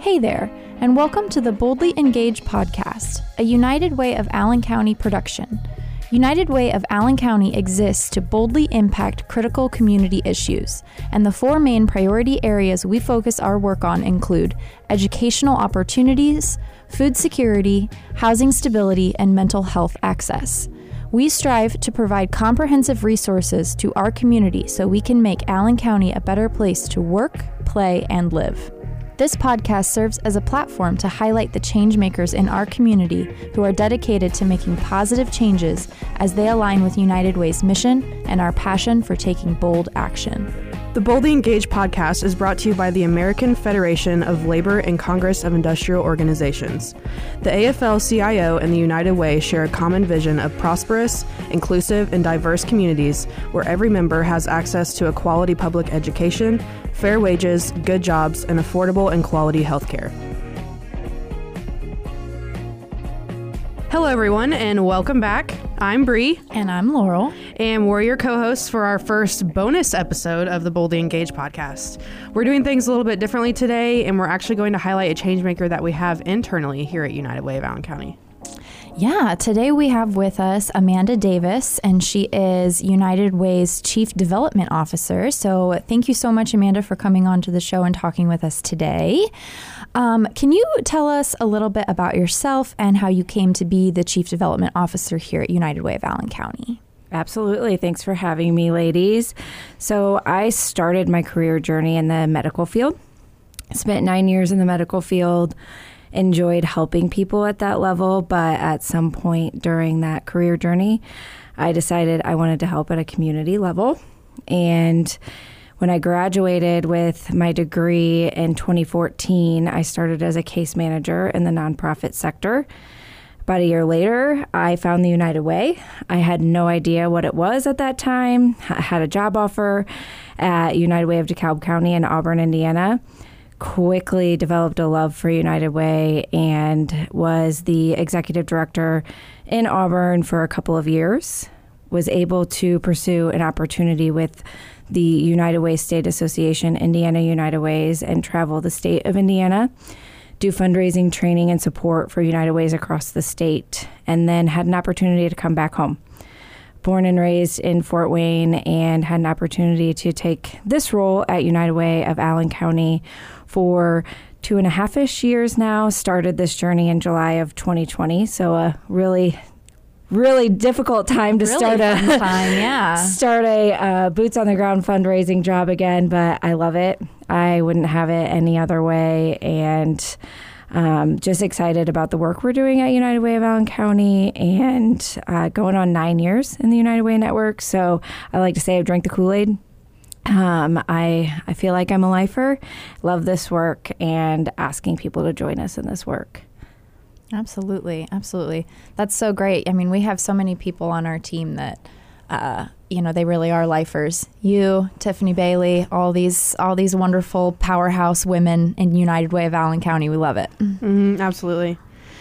Hey there, and welcome to the Boldly Engaged podcast, a United Way of Allen County production. United Way of Allen County exists to boldly impact critical community issues, and the four main priority areas we focus our work on include educational opportunities, food security, housing stability, and mental health access. We strive to provide comprehensive resources to our community so we can make Allen County a better place to work, play, and live. This podcast serves as a platform to highlight the changemakers in our community who are dedicated to making positive changes as they align with United Way's mission and our passion for taking bold action. The Boldly Engaged podcast is brought to you by the American Federation of Labor and Congress of Industrial Organizations. The AFL-CIO and the United Way share a common vision of prosperous, inclusive, and diverse communities where every member has access to a quality public education, fair wages, good jobs, and affordable and quality health care. Hello, everyone, and welcome back. I'm Bree. And I'm Laurel. And we're your co-hosts for our first bonus episode of the Boldly Engaged podcast. We're doing things a little bit differently today, and we're actually going to highlight a changemaker that we have internally here at United Way of Allen County. Yeah, today we have with us Amanda Davis, and she is United Way's Chief Development Officer. So thank you so much, Amanda, for coming on to the show and talking with us today. Can you tell us a little bit about yourself and how you came to be the Chief Development Officer here at United Way of Allen County? Absolutely. Thanks for having me, ladies. So I started my career journey in the medical field, spent 9 years in the medical field, enjoyed helping people at that level, but at some point during that career journey, I decided I wanted to help at a community level. And when I graduated with my degree in 2014, I started as a case manager in the nonprofit sector. About a year later, I found the United Way. I had no idea what it was at that time. I had a job offer at United Way of DeKalb County in Auburn, Indiana. Quickly developed a love for United Way and was the executive director in Auburn for a couple of years. Was able to pursue an opportunity with the United Way State Association, Indiana United Ways, and travel the state of Indiana, do fundraising, training, and support for United Ways across the state, and then had an opportunity to come back home. Born and raised in Fort Wayne, and had an opportunity to take this role at United Way of Allen County for 2.5-ish years now. Started this journey in July of 2020, so a really difficult time to start a boots on the ground fundraising job again, but I love it. I wouldn't have it any other way, and just excited about the work we're doing at United Way of Allen County, and going on 9 years in the United Way network. So I like to say I've drank the Kool-Aid. I feel like I'm a lifer, love this work, and asking people to join us in this work. Absolutely. That's so great. I mean, we have so many people on our team that, they really are lifers. You, Tiffany Bailey, all these wonderful powerhouse women in United Way of Allen County. We love it. Mm-hmm, absolutely.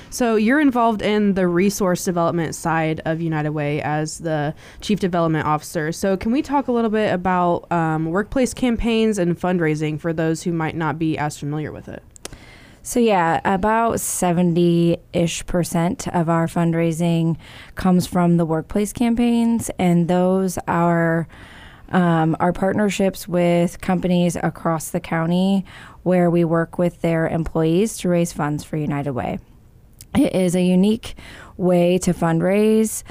So you're involved in the resource development side of United Way as the Chief Development Officer. So can we talk a little bit about workplace campaigns and fundraising for those who might not be as familiar with it? So yeah, about 70-ish% of our fundraising comes from the workplace campaigns, and those are our partnerships with companies across the county where we work with their employees to raise funds for United Way. It is a unique way to fundraise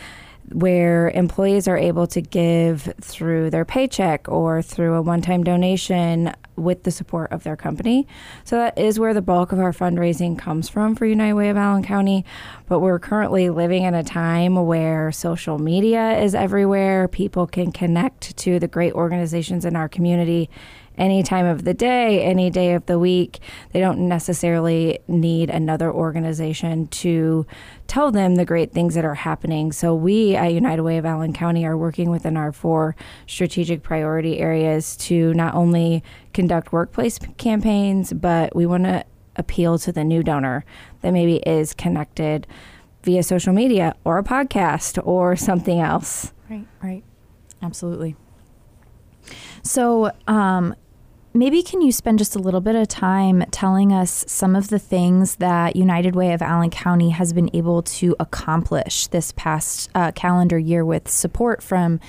where employees are able to give through their paycheck or through a one-time donation with the support of their company. So that is where the bulk of our fundraising comes from for United Way of Allen County. But we're currently living in a time where social media is everywhere. People can connect to the great organizations in our community any time of the day, any day of the week. They don't necessarily need another organization to tell them the great things that are happening. So we at United Way of Allen County are working within our four strategic priority areas to not only conduct workplace campaigns, but we want to appeal to the new donor that maybe is connected via social media or a podcast or something else. Right. Absolutely. So Maybe can you spend just a little bit of time telling us some of the things that United Way of Allen County has been able to accomplish this past calendar year with support from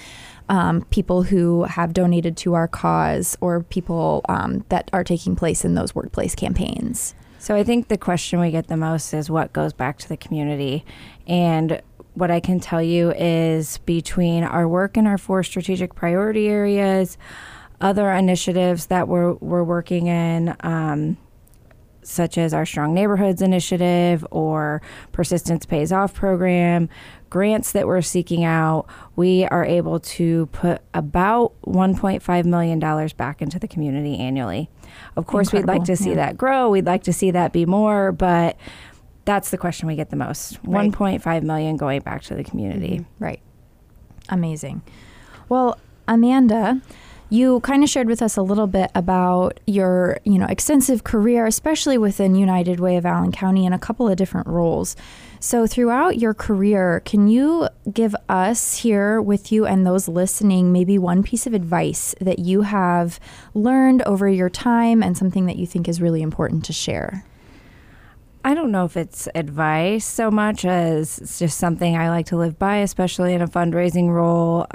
people who have donated to our cause or people that are taking place in those workplace campaigns? So I think the question we get the most is what goes back to the community. And what I can tell you is between our work in our four strategic priority areas, other initiatives that we're working in, such as our Strong Neighborhoods Initiative or Persistence Pays Off Program, grants that we're seeking out, we are able to put about $1.5 million back into the community annually. Of course, we'd like to see that grow. We'd like to see that be more, but that's the question we get the most. Right. $1.5 million going back to the community. Mm-hmm. Right. Amazing. Well, Amanda, you kind of shared with us a little bit about your, extensive career, especially within United Way of Allen County in a couple of different roles. So throughout your career, can you give us here with you and those listening maybe one piece of advice that you have learned over your time and something that you think is really important to share? I don't know if it's advice so much as it's just something I like to live by, especially in a fundraising role.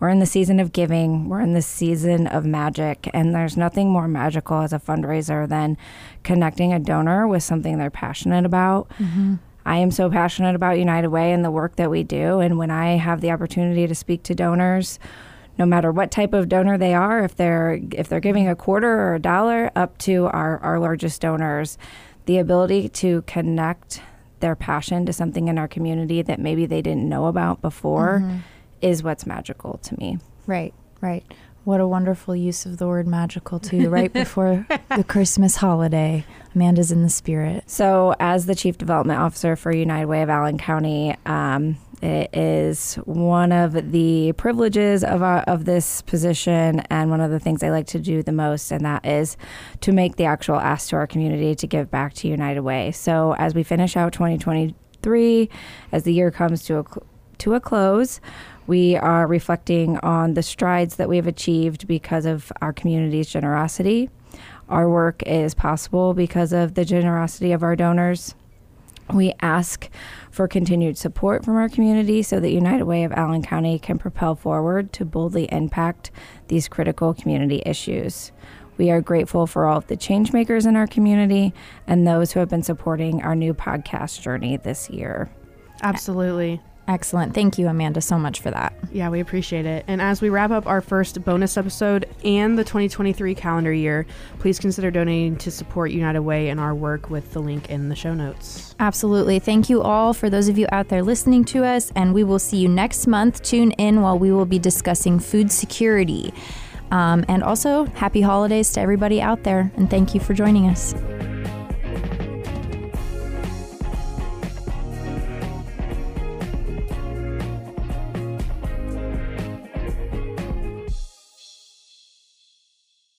We're in the season of giving. We're in the season of magic. And there's nothing more magical as a fundraiser than connecting a donor with something they're passionate about. Mm-hmm. I am so passionate about United Way and the work that we do. And when I have the opportunity to speak to donors, no matter what type of donor they are, if they're giving a quarter or a dollar up to our largest donors, the ability to connect their passion to something in our community that maybe they didn't know about before mm-hmm. is what's magical to me. Right, right. What a wonderful use of the word magical, too, right before the Christmas holiday. Amanda's in the spirit. So as the Chief Development Officer for United Way of Allen County, it is one of the privileges of this position and one of the things I like to do the most, and that is to make the actual ask to our community to give back to United Way. So as we finish out 2023, as the year comes to a close, we are reflecting on the strides that we have achieved because of our community's generosity. Our work is possible because of the generosity of our donors. We ask for continued support from our community so that United Way of Allen County can propel forward to boldly impact these critical community issues. We are grateful for all of the change makers in our community and those who have been supporting our new podcast journey this year. Absolutely. Excellent. Thank you, Amanda, so much for that. Yeah, we appreciate it. And as we wrap up our first bonus episode and the 2023 calendar year, please consider donating to support United Way and our work with the link in the show notes. Absolutely. Thank you all for those of you out there listening to us, and we will see you next month. Tune in while we will be discussing food security. And also, happy holidays to everybody out there, and thank you for joining us.